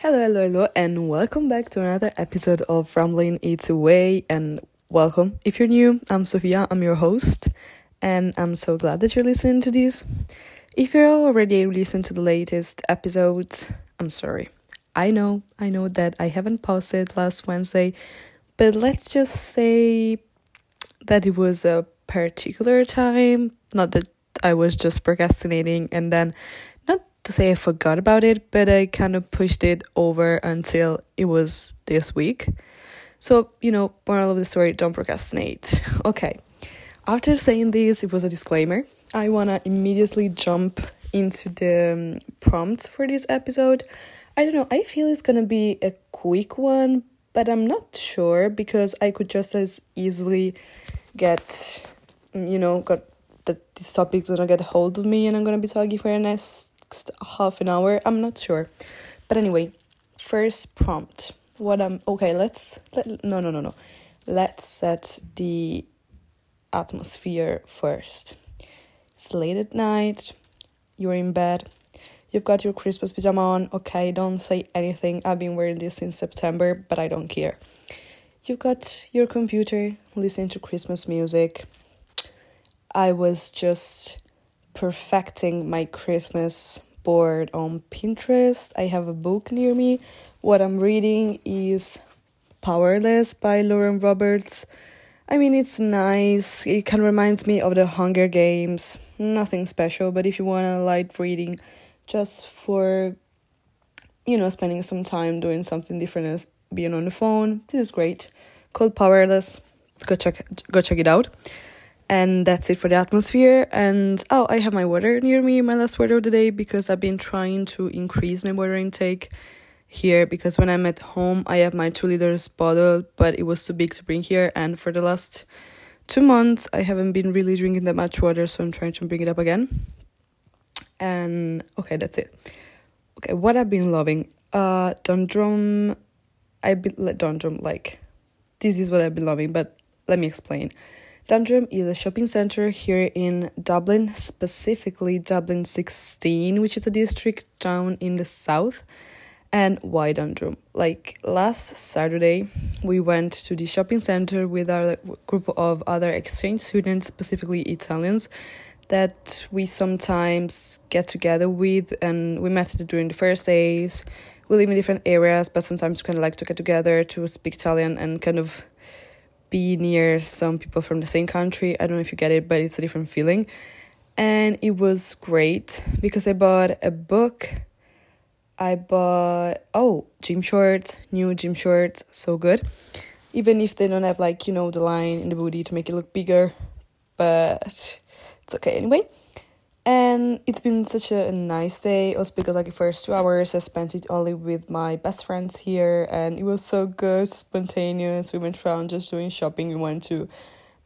Hello, and welcome back to another episode of Ramblin' It's Away, and welcome. If you're new, I'm Sofia, I'm your host, and I'm so glad that you're listening to this. If you're already listening to the latest episodes, I'm sorry. I know that I haven't posted last Wednesday, but let's just say that it was a particular time, not that I was just procrastinating and then to say I forgot about it, but I kind of pushed it over until it was this week. So, you know, moral of the story, don't procrastinate. Okay, after saying this, it was a disclaimer. I want to immediately jump into the prompts for this episode. I don't know, I feel it's going to be a quick one, but I'm not sure because I could just as easily got that this topic's going to get hold of me and I'm going to be talking for the next half an hour. I'm not sure, but anyway, first prompt. Let's set the atmosphere first. It's late at night, you're in bed, you've got your Christmas pyjama on. Okay, don't say anything, I've been wearing this since September, but I don't care. You've got your computer, listening to Christmas music. I was just perfecting my Christmas board on Pinterest. I have a book near me. What I'm reading is Powerless by Lauren Roberts. I mean, it's nice. It kind of reminds me of the Hunger Games. Nothing special, but if you want a light reading just for, spending some time doing something different as being on the phone, this is great. Called Powerless. Go check it out. And that's it for the atmosphere. And I have my water near me, my last water of the day, because I've been trying to increase my water intake here, because when I'm at home I have my 2 liters bottle, but it was too big to bring here, and for the last 2 months I haven't been really drinking that much water, so I'm trying to bring it up again. And okay, that's it. Okay, what I've been loving, Dundrum. This is what I've been loving, but let me explain. Dundrum is a shopping center here in Dublin, specifically Dublin 16, which is a district down in the south. And why Dundrum? Last Saturday, we went to the shopping center with our group of other exchange students, specifically Italians, that we sometimes get together with. And we met during the first days. We live in different areas, but sometimes we kind of like to get together to speak Italian and kind of be near some people from the same country. I don't know if you get it, but it's a different feeling. And it was great because I bought a book. I bought gym shorts, new gym shorts, so good. Even if they don't have the line in the booty to make it look bigger, but it's okay anyway. And it's been such a nice day, also because the first 2 hours I spent it only with my best friends here, and it was so good, spontaneous. We went around just doing shopping. We wanted to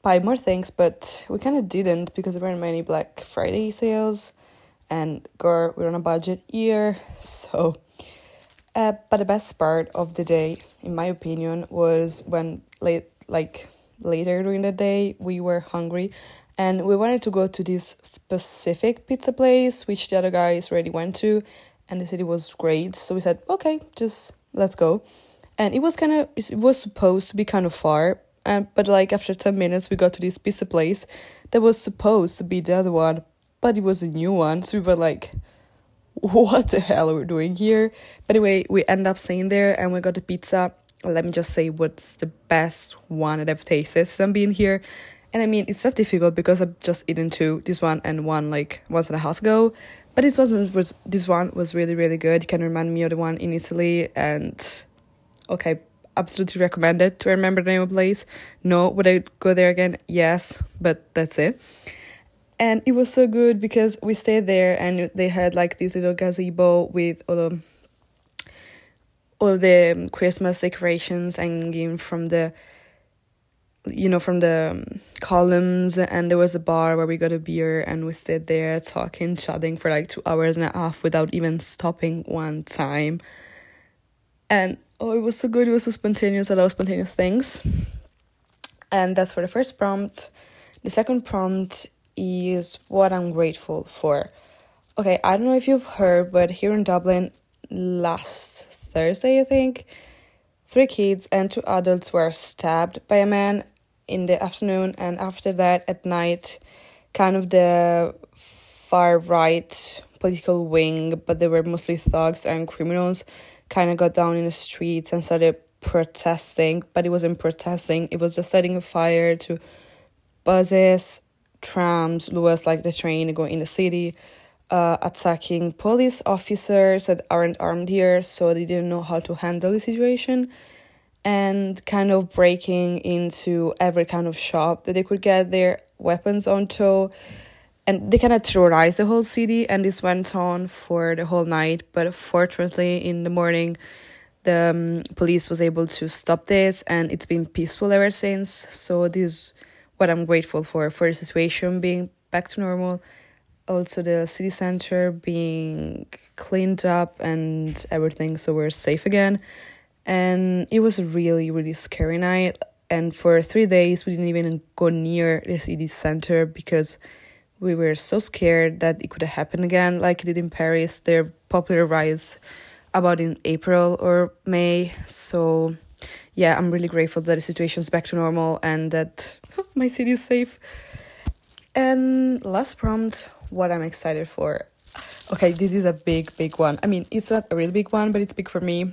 buy more things, but we kind of didn't because there weren't many Black Friday sales, and girl, we're on a budget here. So but the best part of the day, in my opinion, was when later during the day we were hungry. And we wanted to go to this specific pizza place, which the other guys already went to. And they said it was great. So we said, okay, just let's go. And it was supposed to be kind of far. But after 10 minutes, we got to this pizza place that was supposed to be the other one. But it was a new one. So we were like, what the hell are we doing here? But anyway, we end up staying there and we got the pizza. Let me just say what's the best one that I've tasted since I'm being here. And I mean, it's not difficult because I've just eaten two, this one and one 1.5 ago. But this one was really, really good. It can remind me of the one in Italy. And okay, absolutely recommend it. Do I remember the name of the place? No. Would I go there again? Yes, but that's it. And it was so good because we stayed there and they had this little gazebo with all the Christmas decorations hanging from the columns, and there was a bar where we got a beer and we stayed there chatting for 2.5 hours without even stopping one time. And it was so good, it was so spontaneous. I love spontaneous things. And that's for the first prompt. The second prompt is what I'm grateful for. Okay, I don't know if you've heard, but here in Dublin last Thursday, I think, 3 kids and 2 adults were stabbed by a man in the afternoon, and after that, at night, kind of the far-right political wing, but they were mostly thugs and criminals, kind of got down in the streets and started protesting, but it wasn't protesting, it was just setting fire to buses, trams, lures like the train going in the city, attacking police officers that aren't armed here, so they didn't know how to handle the situation, and kind of breaking into every kind of shop that they could get their weapons on tow, and they kind of terrorized the whole city, and this went on for the whole night, but fortunately in the morning the police was able to stop this, and it's been peaceful ever since. So this is what I'm grateful for the situation being back to normal, also the city center being cleaned up and everything, so we're safe again. And it was a really, really scary night, and for 3 days we didn't even go near the city center because we were so scared that it could happen again, like it did in Paris, their popular riots about in April or May. So yeah, I'm really grateful that the situation is back to normal and that my city is safe. And last prompt, what I'm excited for. Okay, this is a big one. I mean, it's not a really big one, but it's big for me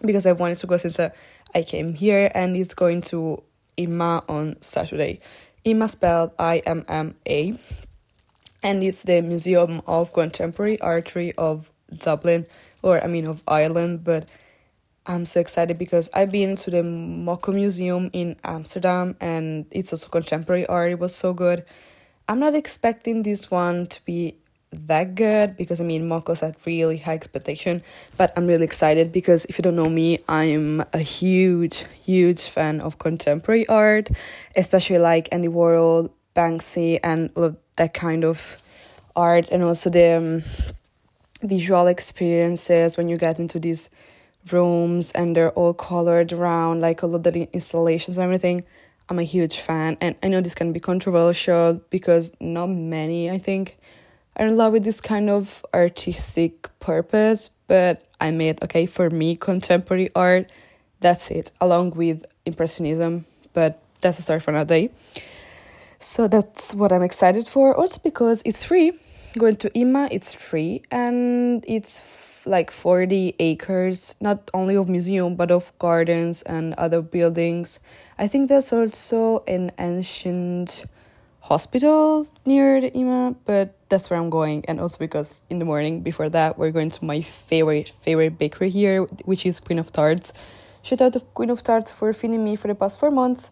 because I've wanted to go since I came here, and it's going to IMMA on Saturday. IMMA spelled IMMA, and it's the Museum of Contemporary Artry of Dublin, or I mean of Ireland, but I'm so excited because I've been to the Moco Museum in Amsterdam, and it's also contemporary art. It was so good. I'm not expecting this one to be that good because I mean Moco's had really high expectation, but I'm really excited because if you don't know me, I'm a huge fan of contemporary art, especially like Andy Warhol, Banksy, and all of that kind of art, and also the visual experiences when you get into these rooms and they're all colored around, like all of the installations and everything. I'm a huge fan, and I know this can be controversial because not many, I think, are in love with this kind of artistic purpose, but I made, okay, for me, contemporary art, that's it, along with Impressionism, but that's a story for another day. So that's what I'm excited for, also because it's free. Going to IMMA, it's free, and it's like 40 acres, not only of museum, but of gardens and other buildings. I think there's also an ancient hospital near the IMMA, but that's where I'm going. And also because in the morning before that, we're going to my favorite bakery here, which is Queen of Tarts. Shout out to Queen of Tarts for feeding me for the past 4 months,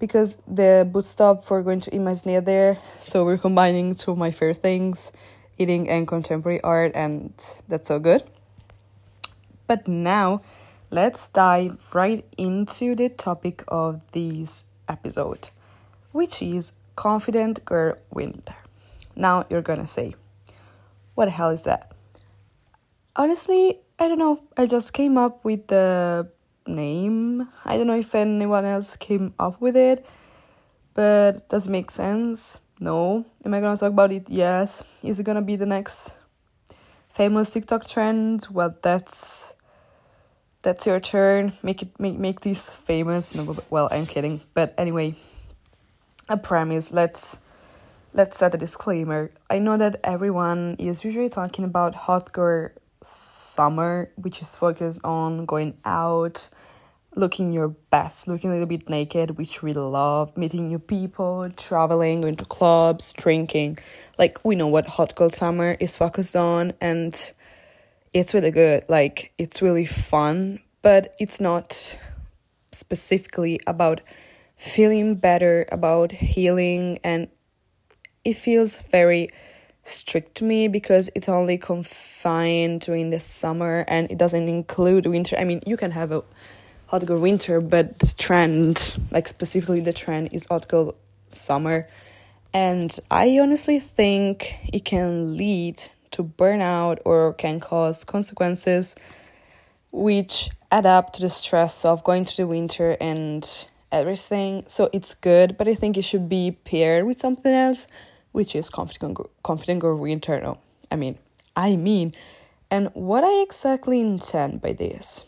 because the boot stop for going to IMMA is near there, so we're combining two of my favorite things, eating and contemporary art, and that's so good. But now, let's dive right into the topic of this episode, which is confident girl winter. Now you're gonna say, what the hell is that? Honestly, I don't know, I just came up with the name. I don't know if anyone else came up with it, but does it make sense? No. Am I gonna talk about it? Yes. Is it gonna be the next famous TikTok trend? Well, that's your turn. Make these famous. No, well, I'm kidding. But anyway, a premise. Let's set a disclaimer. I know that everyone is usually talking about hot girl summer, which is focused on going out, looking your best, looking a little bit naked, which we love, meeting new people, traveling, going to clubs, drinking. Like, we know what hot girl summer is focused on, and it's really good. Like, it's really fun, but it's not specifically about feeling better, about healing, and it feels very strict to me because it's only confined during the summer and it doesn't include winter. I mean, you can have a hot girl winter, but the trend, like specifically the trend, is hot girl summer, and I honestly think it can lead to burnout or can cause consequences which add up to the stress of going to the winter and everything. So it's good, but I think it should be paired with something else, which is confident girl winter. No, I mean And what I exactly intend by this?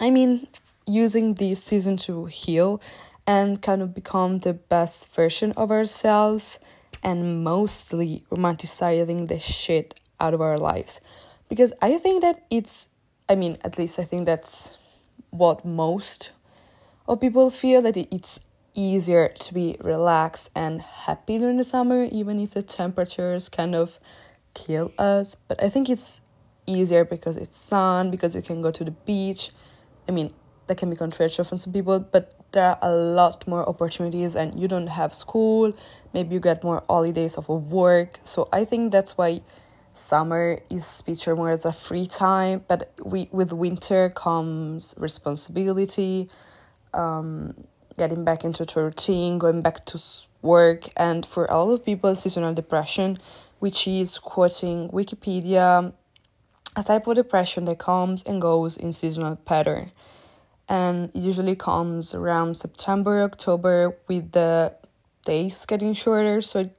I mean, using this season to heal and kind of become the best version of ourselves, and mostly romanticizing the shit out of our lives. Because I think that it's, I mean, at least I think that's what most of people feel, that it's easier to be relaxed and happy during the summer, even if the temperatures kind of kill us. But I think it's easier because it's sun, because you can go to the beach. I mean, that can be controversial for some people, but there are a lot more opportunities and you don't have school. Maybe you get more holidays off of work. So I think that's why summer is pictured more as a free time, but with winter comes responsibility, getting back into your routine, going back to work, and for a lot of people, seasonal depression, which is, quoting Wikipedia, a type of depression that comes and goes in seasonal pattern. And it usually comes around September, October, with the days getting shorter, so it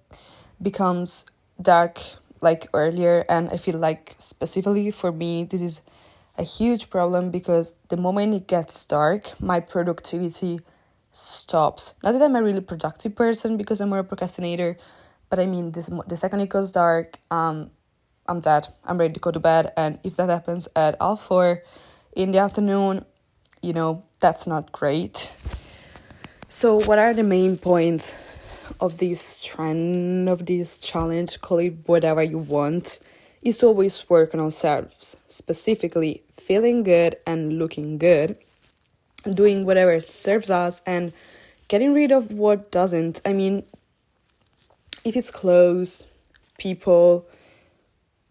becomes dark like earlier. And I feel like specifically for me, this is a huge problem, because the moment it gets dark, my productivity stops. Not that I'm a really productive person, because I'm more a procrastinator, but I mean, the second it goes dark, I'm dead. I'm ready to go to bed, and if that happens at 4:30 in the afternoon, you know, that's not great. So what are the main points of this trend, of this challenge, call it whatever you want, is to always work on ourselves, specifically feeling good and looking good, doing whatever serves us and getting rid of what doesn't. I mean, if it's clothes, people,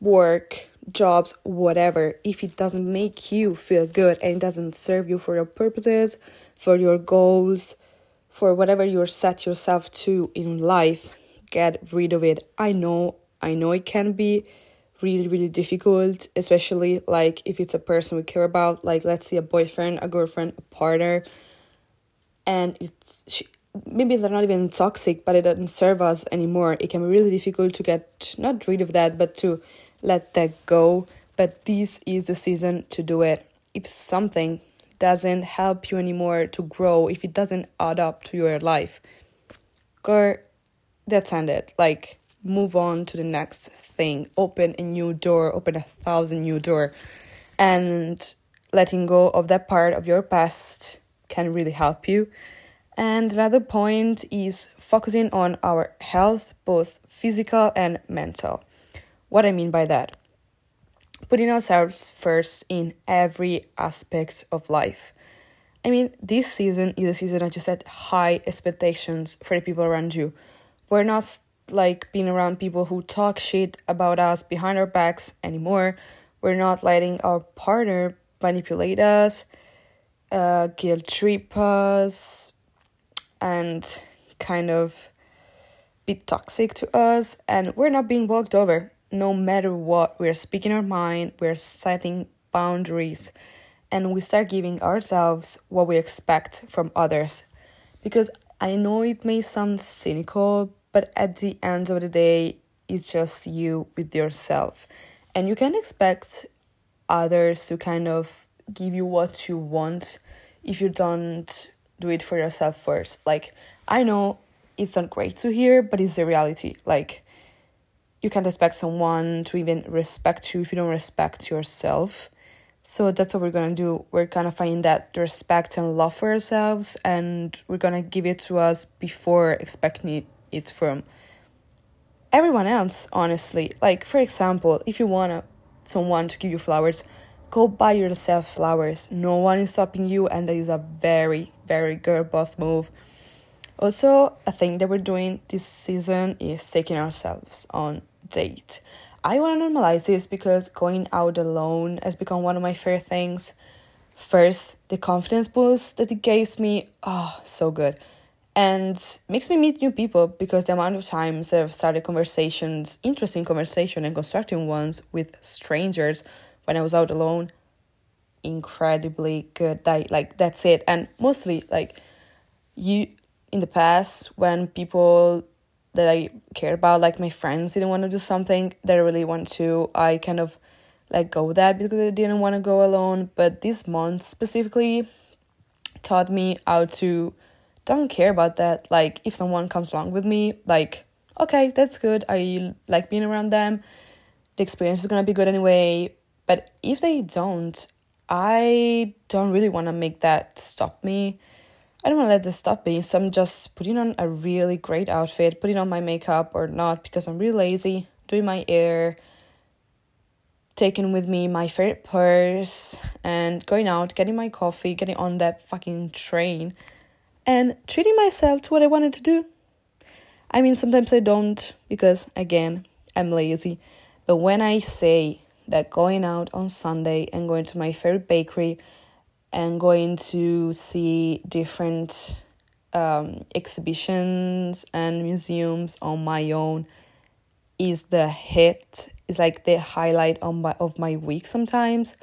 work, jobs, whatever, if it doesn't make you feel good and it doesn't serve you for your purposes, for your goals, for whatever you're set yourself to in life, get rid of it. I know it can be really, really difficult, especially like if it's a person we care about, like let's say a boyfriend, a girlfriend, a partner, and maybe they're not even toxic, but it doesn't serve us anymore. It can be really difficult to get not rid of that, but to let that go. But this is the season to do it. If something doesn't help you anymore to grow, if it doesn't add up to your life, girl, that's ended. Like, move on to the next thing. Open a new door, open 1,000 new door. And letting go of that part of your past can really help you. And another point is focusing on our health, both physical and mental. What I mean by that? Putting ourselves first in every aspect of life. I mean, this season is a season that you set high expectations for the people around you. We're not like being around people who talk shit about us behind our backs anymore. We're not letting our partner manipulate us, guilt trip us, and kind of be toxic to us. And we're not being walked over. No matter what, we're speaking our mind, we're setting boundaries, and we start giving ourselves what we expect from others. Because I know it may sound cynical, but at the end of the day, it's just you with yourself. And you can expect others to kind of give you what you want if you don't do it for yourself first. Like, I know it's not great to hear, but it's the reality. Like, you can't expect someone to even respect you if you don't respect yourself. So that's what we're going to do. We're going to find that respect and love for ourselves, and we're going to give it to us before expecting it from everyone else, honestly. Like, for example, if you want someone to give you flowers, go buy yourself flowers. No one is stopping you, and that is a very, very girl boss move. Also, a thing that we're doing this season is taking ourselves on date. I want to normalize this because going out alone has become one of my favorite things. First, the confidence boost that it gives me, oh, so good. And makes me meet new people, because the amount of times that I've started conversations, interesting conversations and constructive ones with strangers when I was out alone, incredibly good. Like, that's it. And mostly, like, you... in the past, when people that I care about, like my friends, didn't want to do something that I really want to, I kind of like go there because I didn't want to go alone. But this month specifically taught me how to don't care about that. Like, if someone comes along with me, like, okay, that's good, I like being around them, the experience is gonna be good anyway. But if they don't, I don't really want to make that stop me. I don't want to let this stop me. So I'm just putting on a really great outfit, putting on my makeup or not because I'm really lazy, doing my hair, taking with me my favorite purse, and going out, getting my coffee, getting on that fucking train, and treating myself to what I wanted to do. I mean, sometimes I don't because, again, I'm lazy. But when I say that going out on Sunday and going to my favorite bakery and going to see different exhibitions and museums on my own is the hit, is like the highlight of my week sometimes,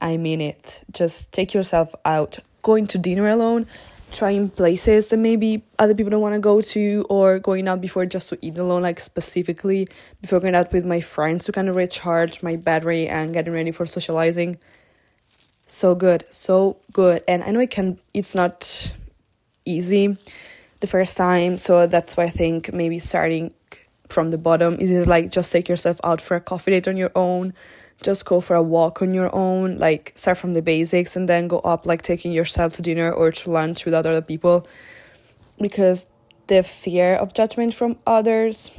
I mean it. Just take yourself out. Going to dinner alone, trying places that maybe other people don't want to go to, or going out before just to eat alone, like specifically before going out with my friends to kind of recharge my battery and getting ready for socializing. So good, so good. And I know it's not easy the first time, so that's why I think maybe starting from the bottom is like just take yourself out for a coffee date on your own, just go for a walk on your own, like start from the basics and then go up, like taking yourself to dinner or to lunch with other people, because the fear of judgment from others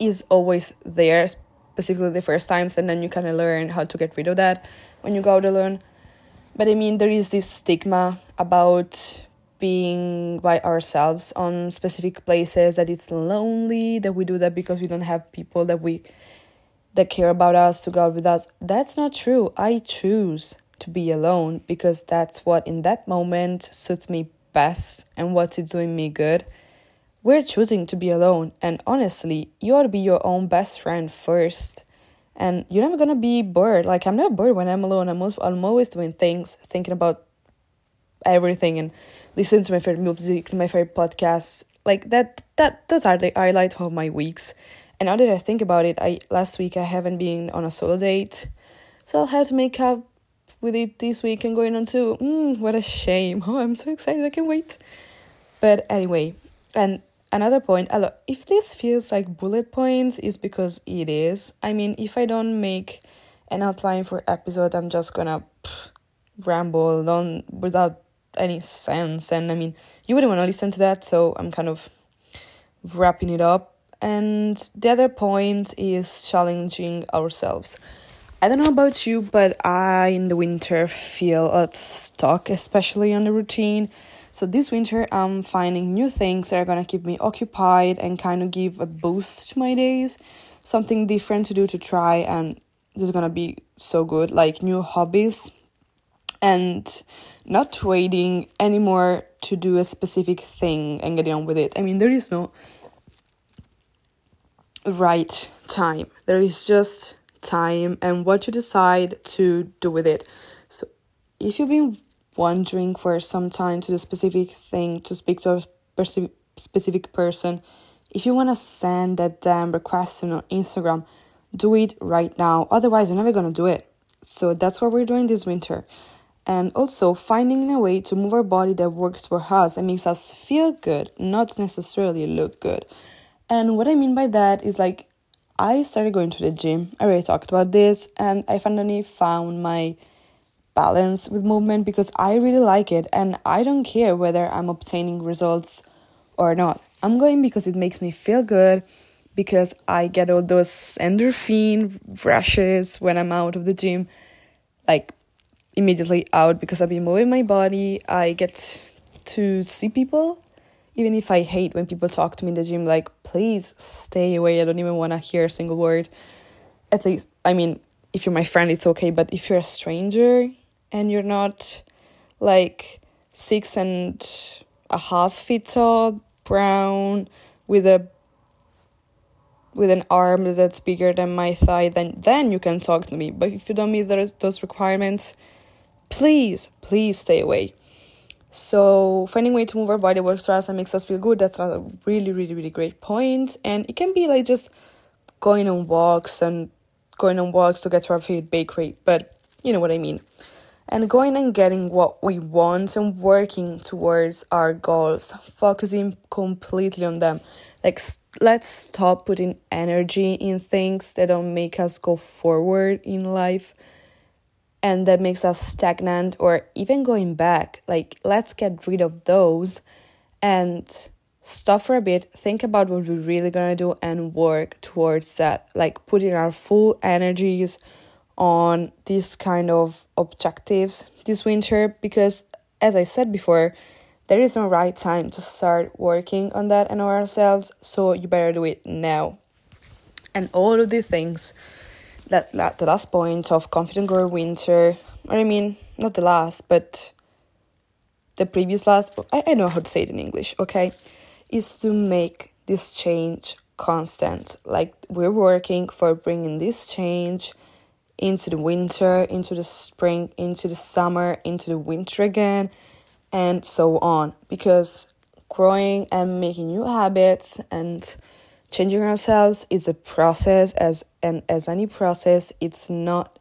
is always there, specifically the first times, and then you kind of learn how to get rid of that when you go out alone. But I mean, there is this stigma about being by ourselves on specific places, that it's lonely, that we do that because we don't have people that care about us to go out with us. That's not true. I choose to be alone because that's what in that moment suits me best and what is doing me good. We're choosing to be alone, and honestly, you ought to be your own best friend first. And you're never gonna be bored. Like, I'm never bored when I'm alone. I'm always doing things, thinking about everything, and listening to my favorite music, my favorite podcasts. Like that those are the highlight of my weeks. And now that I think about it, last week I haven't been on a solo date, so I'll have to make up with it this week and going on too. What a shame. Oh, I'm so excited. I can't wait. But anyway, and another point, if this feels like bullet points, is because it is. I mean, if I don't make an outline for episode, I'm just gonna ramble on without any sense. And I mean, you wouldn't want to listen to that, so I'm kind of wrapping it up. And the other point is challenging ourselves. I don't know about you, but I, in the winter, feel stuck, especially on the routine. So this winter, I'm finding new things that are going to keep me occupied and kind of give a boost to my days. Something different to do, to try, and this is going to be so good. Like new hobbies and not waiting anymore to do a specific thing and getting on with it. I mean, there is no right time, there is just time and what you decide to do with it. So if you've been wondering for some time to the specific thing, to speak to a specific person, if you want to send that damn request on Instagram, do it right now, otherwise you're never going to do it. So that's what we're doing this winter. And also finding a way to move our body that works for us and makes us feel good, not necessarily look good. And what I mean by that is, like, I started going to the gym. I already talked about this, and I finally found my balance with movement because I really like it, and I don't care whether I'm obtaining results or not. I'm going because it makes me feel good, because I get all those endorphin rushes when I'm out of the gym, like immediately out, because I've been moving my body. I get to see people. Even if I hate when people talk to me in the gym, like, please stay away. I don't even want to hear a single word. At least, I mean, if you're my friend, it's okay. But if you're a stranger and you're not, like, 6.5 feet tall, brown, with an arm that's bigger than my thigh, then you can talk to me. But if you don't meet those requirements, please stay away. So finding a way to move our body works for us and makes us feel good. That's another really, really, really great point. And it can be like just going on walks and going on walks to get to our favorite bakery, but you know what I mean. And going and getting what we want and working towards our goals, focusing completely on them. Like, let's stop putting energy in things that don't make us go forward in life and that makes us stagnant or even going back. Like, let's get rid of those and stop for a bit, think about what we're really gonna do and work towards that. Like, putting our full energies on these kind of objectives this winter, because as I said before, there is no right time to start working on that and on ourselves, so you better do it now. And all of the things that the last point of Confident Girl Winter, or I mean not the last but the previous last, I know how to say it in English, okay, is to make this change constant. Like, we're working for bringing this change into the winter, into the spring, into the summer, into the winter again, and so on. Because growing and making new habits and changing ourselves is a process, as any process, it's not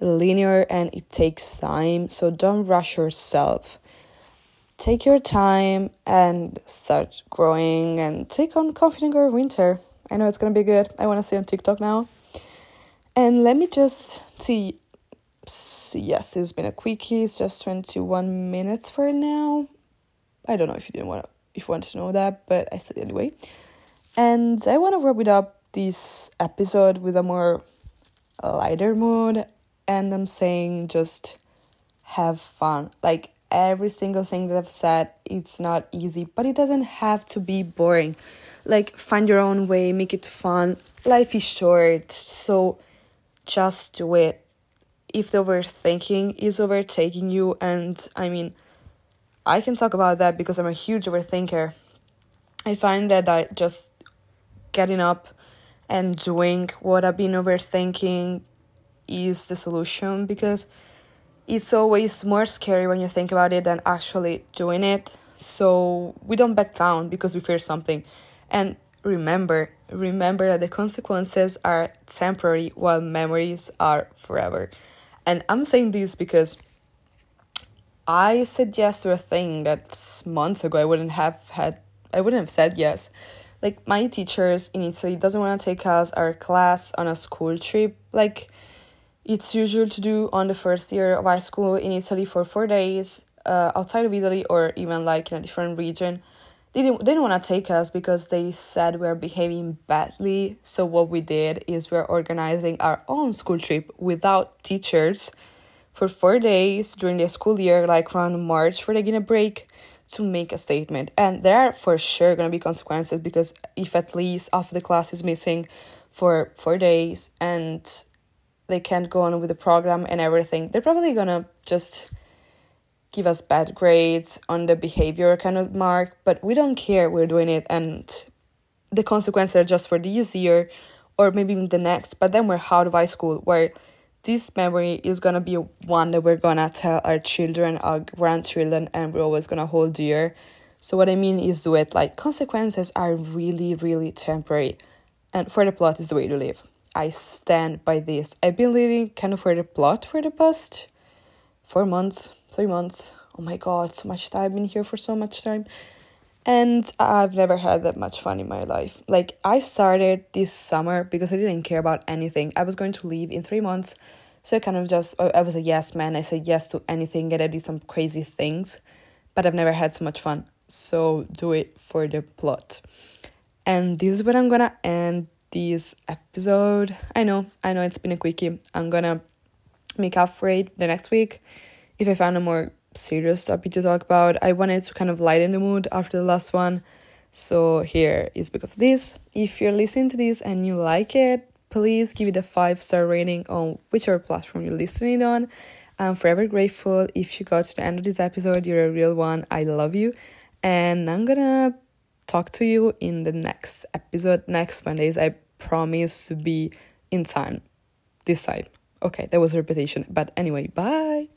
linear and it takes time. So don't rush yourself. Take your time and start growing and take on Confident Girl Winter. I know it's gonna be good. I wanna see on TikTok now. And let me just see, yes, it's been a quickie, it's just 21 minutes for now. I don't know if you wanted to know that, but I said it anyway. And I want to wrap it up this episode with a more lighter mood, and I'm saying just have fun. Like, every single thing that I've said, it's not easy, but it doesn't have to be boring. Like, find your own way, make it fun. Life is short, so just do it. If the overthinking is overtaking you, and I mean, I can talk about that because I'm a huge overthinker. I find that I just getting up and doing what I've been overthinking is the solution, because it's always more scary when you think about it than actually doing it. So we don't back down because we fear something. And remember that the consequences are temporary while memories are forever. And I'm saying this because I said yes to a thing that months ago I wouldn't have said yes. Like, my teachers in Italy doesn't want to take our class on a school trip. Like, it's usual to do on the first year of high school in Italy for 4 days outside of Italy, or even like in a different region. They didn't want to take us because they said we're behaving badly. So what we did is we're organizing our own school trip without teachers for 4 days during the school year, like around March, where they're gonna break to make a statement. And there are for sure gonna be consequences, because if at least half of the class is missing for 4 days and they can't go on with the program and everything, they're probably gonna just give us bad grades on the behavior kind of mark, but we don't care, we're doing it, and the consequences are just for this year or maybe even the next. But then we're out of high school, where this memory is gonna be one that we're gonna tell our children, our grandchildren, and we're always gonna hold dear. So what I mean is, do it. Like, consequences are really, really temporary, and for the plot is the way to live. I stand by this. I've been living kind of for the plot for the past 4 months, 3 months. Oh my god, so much time. I've been here for so much time. And I've never had that much fun in my life. Like, I started this summer because I didn't care about anything. I was going to leave in 3 months. So I kind of just, I was a yes man. I said yes to anything and I did some crazy things. But I've never had so much fun. So do it for the plot. And this is where I'm gonna end this episode. I know it's been a quickie. I'm gonna make up for it the next week. If I found a more serious topic to talk about, I wanted to kind of lighten the mood after the last one. So here is because of this. If you're listening to this and you like it, please give it a 5-star rating on whichever platform you're listening on. I'm forever grateful. If you got to the end of this episode, you're a real one. I love you. And I'm gonna talk to you in the next episode, next Mondays. I promise to be in time. This time. Okay, that was a repetition. But anyway, bye.